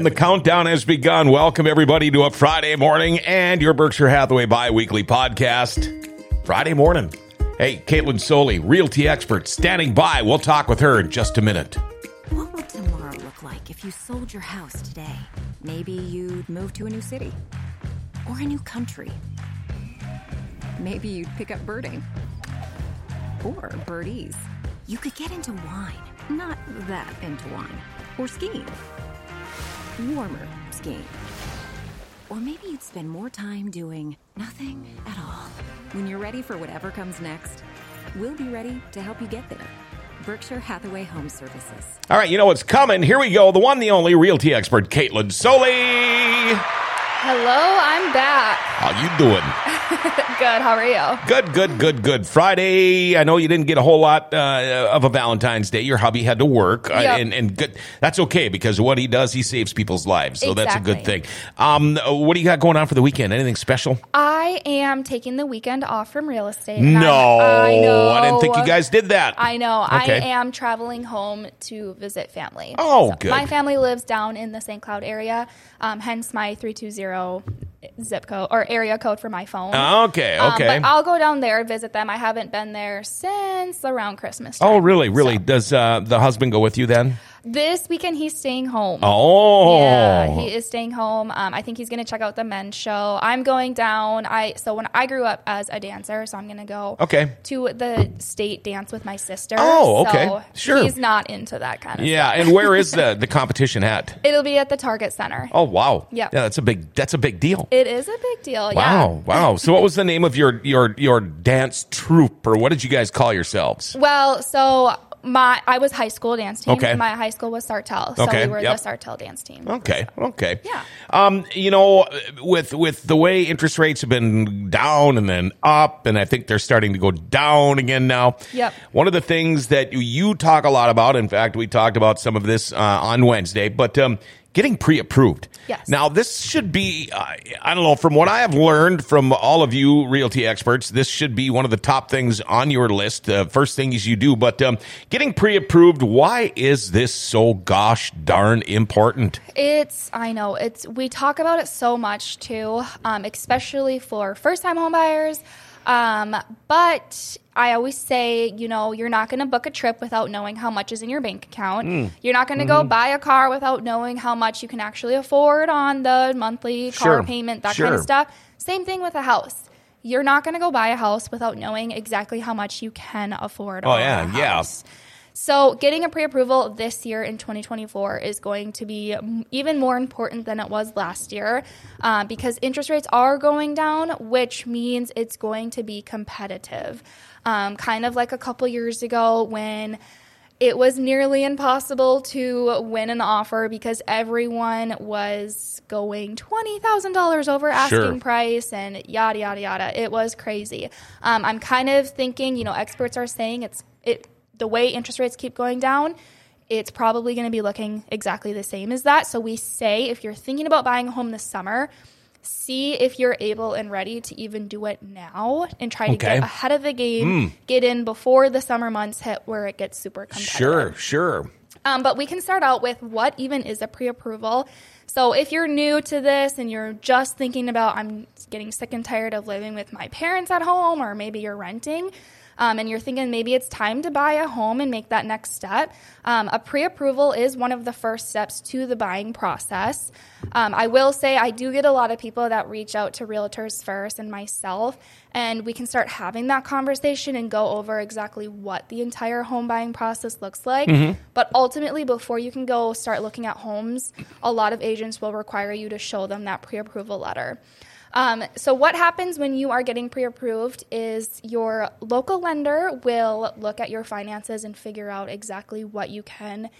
And the countdown has begun. Welcome, everybody, to a Friday morning and your Berkshire Hathaway bi-weekly podcast. Friday morning. Hey, Katlyn Soli, realty expert, standing by. We'll talk with her in just a minute. What would tomorrow look like if you sold your house today? Maybe you'd move to a new city or a new country. Maybe you'd pick up birding or birdies. You could get into wine. Not that into wine. Or skiing. Warmer skiing. Or maybe you'd spend more time doing nothing at all. When you're ready for whatever comes next, we'll be ready to help you get there. Berkshire Hathaway Home Services. All right, you know what's coming. Here we go. The one, the only realty expert, Katlyn Soli. Hello, I'm back. How you doing? Good. How are you? Good. Friday. I know you didn't get a whole lot of a Valentine's Day. Your hubby had to work. Yep. And good. That's okay, because what he does, he saves people's lives. So That's a good thing. What do you got going on for the weekend? Anything special? I am taking the weekend off from real estate. No, I know. I didn't think you guys did that. I know. Okay. I am traveling home to visit family. Oh, so good. My family lives down in the Saint Cloud area, hence my 320 zip code or area code for my phone. Okay. But I'll go down there, visit them. I haven't been there since around Christmas time. Oh, really? So. Does the husband go with you then? This weekend, he's staying home. Oh. Yeah, he is staying home. I think he's going to check out the men's show. I'm going down. So when I grew up as a dancer, so I'm going to go to the state dance with my sister. Oh, okay. So sure. He's not into that kind of stuff. Yeah, and where is the competition at? It'll be at the Target Center. Oh, wow. Yep. Yeah, that's a big deal. It is a big deal, Wow. So what was the name of your dance troupe, or what did you guys call yourselves? Well, so... I was high school dance team. Okay. My high school was Sartell, so we were the Sartell dance team. Okay. Yeah. You know, with the way interest rates have been down and then up, and I think they're starting to go down again now. Yep. One of the things that you talk a lot about, in fact, we talked about some of this on Wednesday, but getting pre-approved. Yes. Now, this should be, I don't know, from what I have learned from all of you realty experts, this should be one of the top things on your list, the first things you do. But getting pre-approved, why is this so gosh darn important? We talk about it so much too, especially for first-time homebuyers. But I always say, you're not going to book a trip without knowing how much is in your bank account. You're not going to go buy a car without knowing how much you can actually afford on the monthly car payment, that kind of stuff. Same thing with a house. You're not going to go buy a house without knowing exactly how much you can afford on a house. Yeah. So getting a pre-approval this year in 2024 is going to be even more important than it was last year because interest rates are going down, which means it's going to be competitive. Kind of like a couple years ago when it was nearly impossible to win an offer because everyone was going $20,000 over asking price and yada, yada, yada. It was crazy. I'm kind of thinking, experts are saying the way interest rates keep going down, it's probably going to be looking exactly the same as that. So we say if you're thinking about buying a home this summer, see if you're able and ready to even do it now and try to get ahead of the game, get in before the summer months hit where it gets super competitive. Sure. But we can start out with what even is a pre-approval. So if you're new to this and you're just thinking about, I'm getting sick and tired of living with my parents at home, or maybe you're renting, and you're thinking maybe it's time to buy a home and make that next step, a pre-approval is one of the first steps to the buying process. I will say I do get a lot of people that reach out to realtors first and myself, and we can start having that conversation and go over exactly what the entire home buying process looks like. But ultimately, before you can go start looking at homes, a lot of agents will require you to show them that pre-approval letter. So what happens when you are getting pre-approved is your local lender will look at your finances and figure out exactly what you can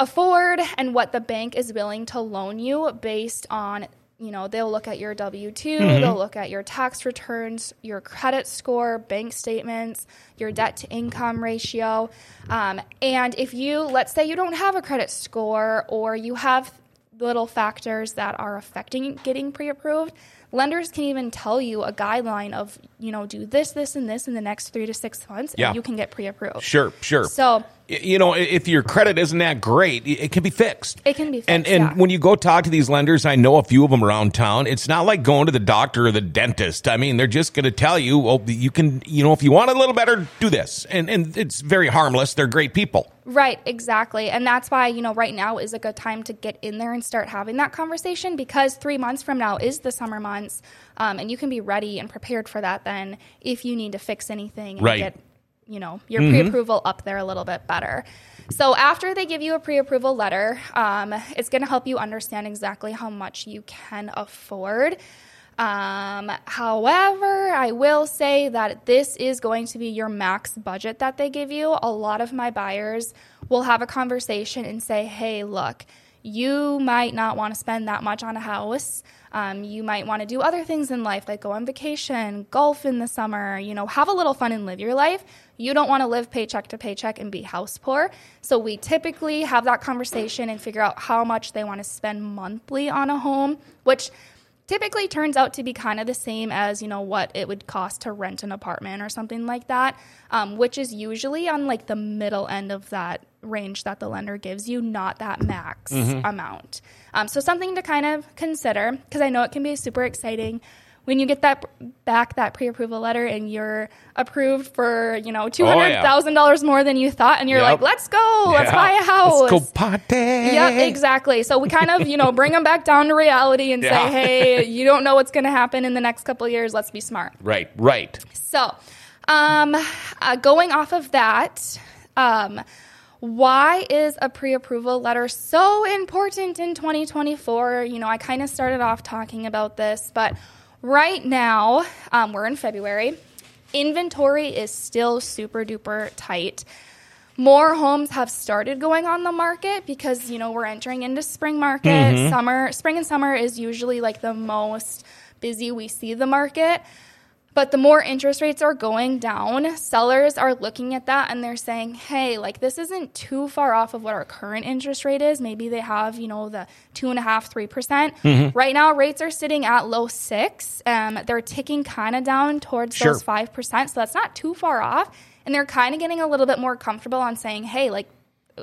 afford and what the bank is willing to loan you based on, they'll look at your W-2, they'll look at your tax returns, your credit score, bank statements, your debt to income ratio. And if let's say you don't have a credit score or you have little factors that are affecting getting pre-approved, lenders can even tell you a guideline of, do this, this, and this in the next 3 to 6 months, and you can get pre-approved. Sure. So you know, if your credit isn't that great, it can be fixed. It can be fixed, And when you go talk to these lenders, I know a few of them around town, it's not like going to the doctor or the dentist. I mean, they're just going to tell you, well, you can, you know, if you want it a little better, do this. And it's very harmless. They're great people. Right, exactly. And that's why, you know, right now is a good time to get in there and start having that conversation, because 3 months from now is the summer months, and you can be ready and prepared for that then if you need to fix anything and get, you know, your pre-approval up there a little bit better. So after they give you a pre-approval letter, it's going to help you understand exactly how much you can afford. However, I will say that this is going to be your max budget that they give you. A lot of my buyers will have a conversation and say, hey, look, you might not want to spend that much on a house. You might want to do other things in life, like go on vacation, golf in the summer, you know, have a little fun and live your life. You don't want to live paycheck to paycheck and be house poor. So we typically have that conversation and figure out how much they want to spend monthly on a home, which typically turns out to be kind of the same as, you know, what it would cost to rent an apartment or something like that, which is usually on like the middle end of that range that the lender gives you, not that max amount. So something to kind of consider, because I know it can be super exciting when you get that back, that pre-approval letter, and you're approved for, you know, $200,000 more than you thought, and you're like, let's go, let's buy a house. Let's go party. Yep, exactly. So we kind of, you know, bring them back down to reality and say, hey, you don't know what's going to happen in the next couple of years. Let's be smart. Right, right. So going off of that, why is a pre-approval letter so important in 2024? You know, I kind of started off talking about this, but right now, we're in February. Inventory is still super duper tight. More homes have started going on the market because, you know, we're entering into spring market. Summer, spring and summer is usually like the most busy we see the market. But the more interest rates are going down, sellers are looking at that and they're saying, hey, like this isn't too far off of what our current interest rate is. Maybe they have, you know, the 2.5%, 3%. Right now, rates are sitting at low 6%. They're ticking kind of down towards those 5%. So that's not too far off. And they're kind of getting a little bit more comfortable on saying, hey, like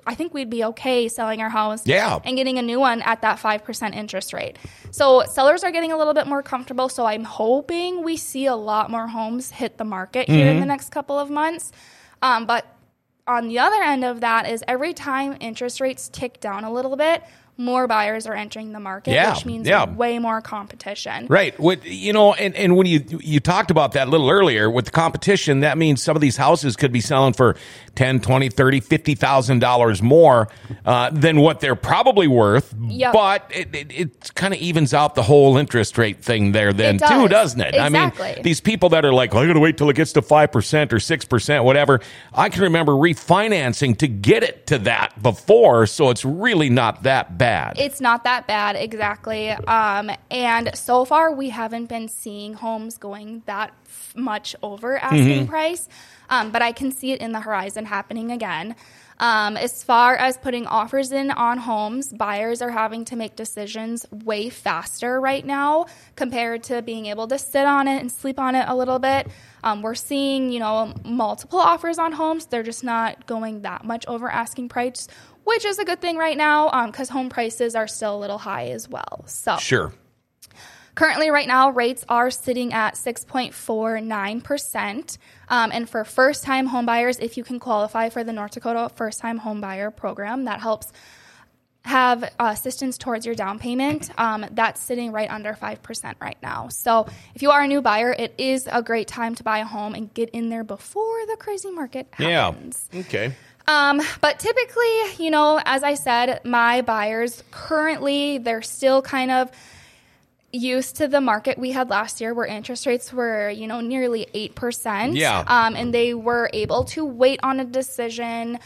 I think we'd be okay selling our house and getting a new one at that 5% interest rate. So sellers are getting a little bit more comfortable. So I'm hoping we see a lot more homes hit the market here in the next couple of months. But on the other end of that is every time interest rates tick down a little bit, more buyers are entering the market, which means way more competition. Right. What, you know, and when you talked about that a little earlier with the competition, that means some of these houses could be selling for $10,000, $20,000, $30,000, $50,000 more than what they're probably worth. But it kind of evens out the whole interest rate thing there then too, doesn't it? Exactly. I mean, these people that are like, well, I'm going to wait till it gets to 5% or 6%, whatever. I can remember refinancing to get it to that before, so it's really not that bad. It's not that bad, exactly. And so far, we haven't been seeing homes going that much over asking price, but I can see it in the horizon happening again. As far as putting offers in on homes, buyers are having to make decisions way faster right now compared to being able to sit on it and sleep on it a little bit. We're seeing, you know, multiple offers on homes. They're just not going that much over asking price, which is a good thing right now because home prices are still a little high as well. So currently right now, rates are sitting at 6.49%. And for first-time homebuyers, if you can qualify for the North Dakota First-Time Homebuyer Program, that helps have assistance towards your down payment. That's sitting right under 5% right now. So if you are a new buyer, it is a great time to buy a home and get in there before the crazy market happens. But typically, you know, as I said, my buyers currently, they're still kind of used to the market we had last year where interest rates were, you know, nearly 8%. And they were able to wait on a decision.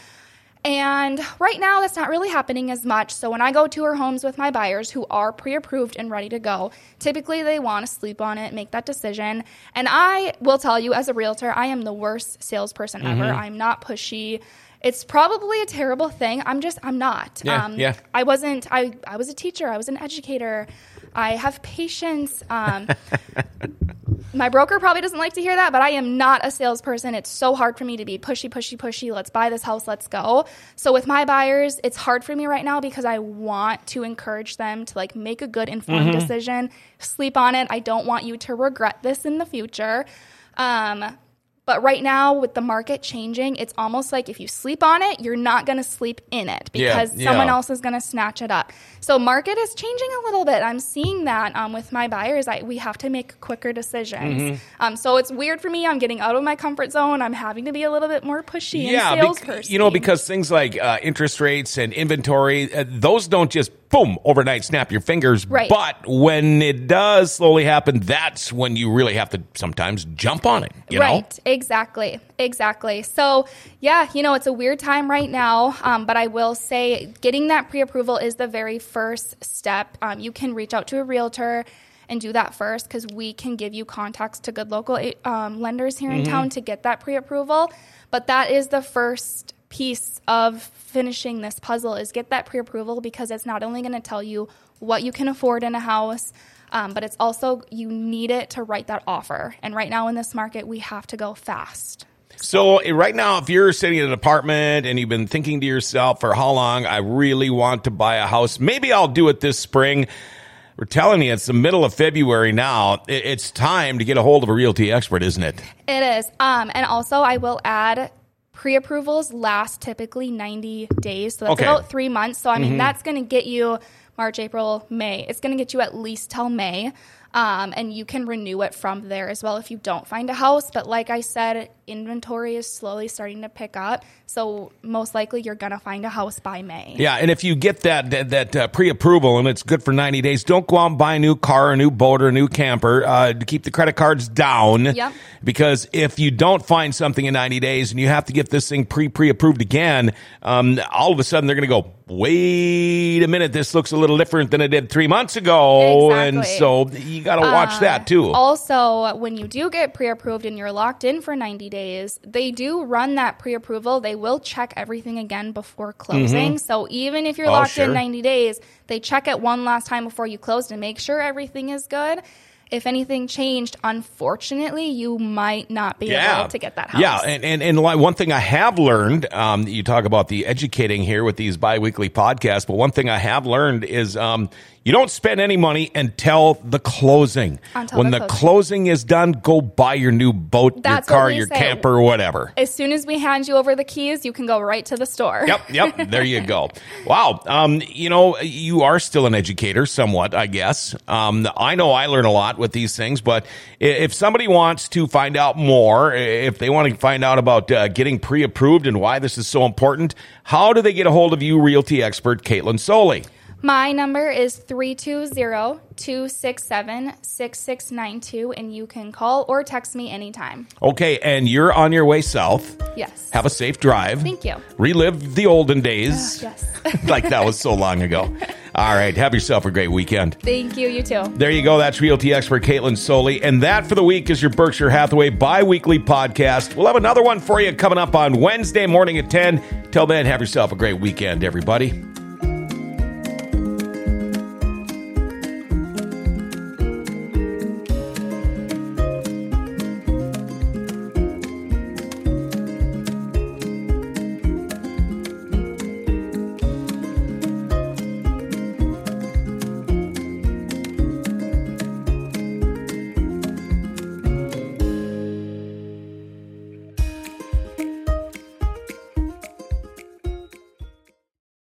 And right now, that's not really happening as much. So when I go tour homes with my buyers who are pre-approved and ready to go, typically they want to sleep on it, make that decision. And I will tell you, as a realtor, I am the worst salesperson ever. I'm not pushy. It's probably a terrible thing. I'm not. I wasn't, I was a teacher. I was an educator. I have patience. My broker probably doesn't like to hear that, but I am not a salesperson. It's so hard for me to be pushy. Let's buy this house. Let's go. So with my buyers, it's hard for me right now because I want to encourage them to like make a good informed decision, sleep on it. I don't want you to regret this in the future. But right now with the market changing, it's almost like if you sleep on it, you're not going to sleep in it because someone else is going to snatch it up. So market is changing a little bit. I'm seeing that with my buyers. We have to make quicker decisions. So it's weird for me. I'm getting out of my comfort zone. I'm having to be a little bit more pushy and salesperson. You know, because things like interest rates and inventory, those don't just boom, overnight, snap your fingers. Right. But when it does slowly happen, that's when you really have to sometimes jump on it. You know? Exactly. So, yeah, you know, it's a weird time right now. But I will say getting that pre-approval is the very first step. You can reach out to a realtor and do that first because we can give you contacts to good local lenders here in town to get that pre-approval. But that is the first piece of finishing this puzzle is get that pre-approval because it's not only going to tell you what you can afford in a house, but it's also you need it to write that offer. And right now in this market, we have to go fast. So right now, if you're sitting in an apartment and you've been thinking to yourself for how long, I really want to buy a house. Maybe I'll do it this spring. We're telling you, it's the middle of February now. It's time to get a hold of a realty expert, isn't it? It is. And also, I will add, pre-approvals last typically 90 days. So that's about 3 months. So, I mean, that's going to get you March, April, May. It's going to get you at least till May. And you can renew it from there as well if you don't find a house. But like I said, inventory is slowly starting to pick up. So most likely you're going to find a house by May. Yeah, and if you get that pre-approval and it's good for 90 days, don't go out and buy a new car, a new boat, or a new camper. To keep the credit cards down. Yep. Because if you don't find something in 90 days and you have to get this thing pre-approved again, all of a sudden they're going to go, wait a minute, this looks a little different than it did 3 months ago. Exactly. And so you got to watch that too. Also, when you do get pre-approved and you're locked in for 90 days, they do run that pre-approval. They will check everything again before closing. So even if you're locked in 90 days, they check it one last time before you close to make sure everything is good. If anything changed, unfortunately, you might not be able to get that house. Yeah, and one thing I have learned, you talk about the educating here with these biweekly podcasts, but one thing I have learned is you don't spend any money until the closing. When the closing is done, go buy your new boat, your car, your camper, or whatever. As soon as we hand you over the keys, you can go right to the store. Yep. There you go. Wow. You know, you are still an educator somewhat, I guess. I know I learn a lot with these things, but if somebody wants to find out more, if they want to find out about getting pre-approved and why this is so important, how do they get a hold of you, realty expert Katlyn Soli? My number is 320-267-6692, and you can call or text me anytime. Okay, and you're on your way south. Yes. Have a safe drive. Thank you. Relive the olden days. Yes. Like that was so long ago. All right, have yourself a great weekend. Thank you, you too. There you go. That's realty expert Katlyn Soli. And that for the week is your Berkshire Hathaway bi-weekly podcast. We'll have another one for you coming up on Wednesday morning at 10. Till then, have yourself a great weekend, everybody.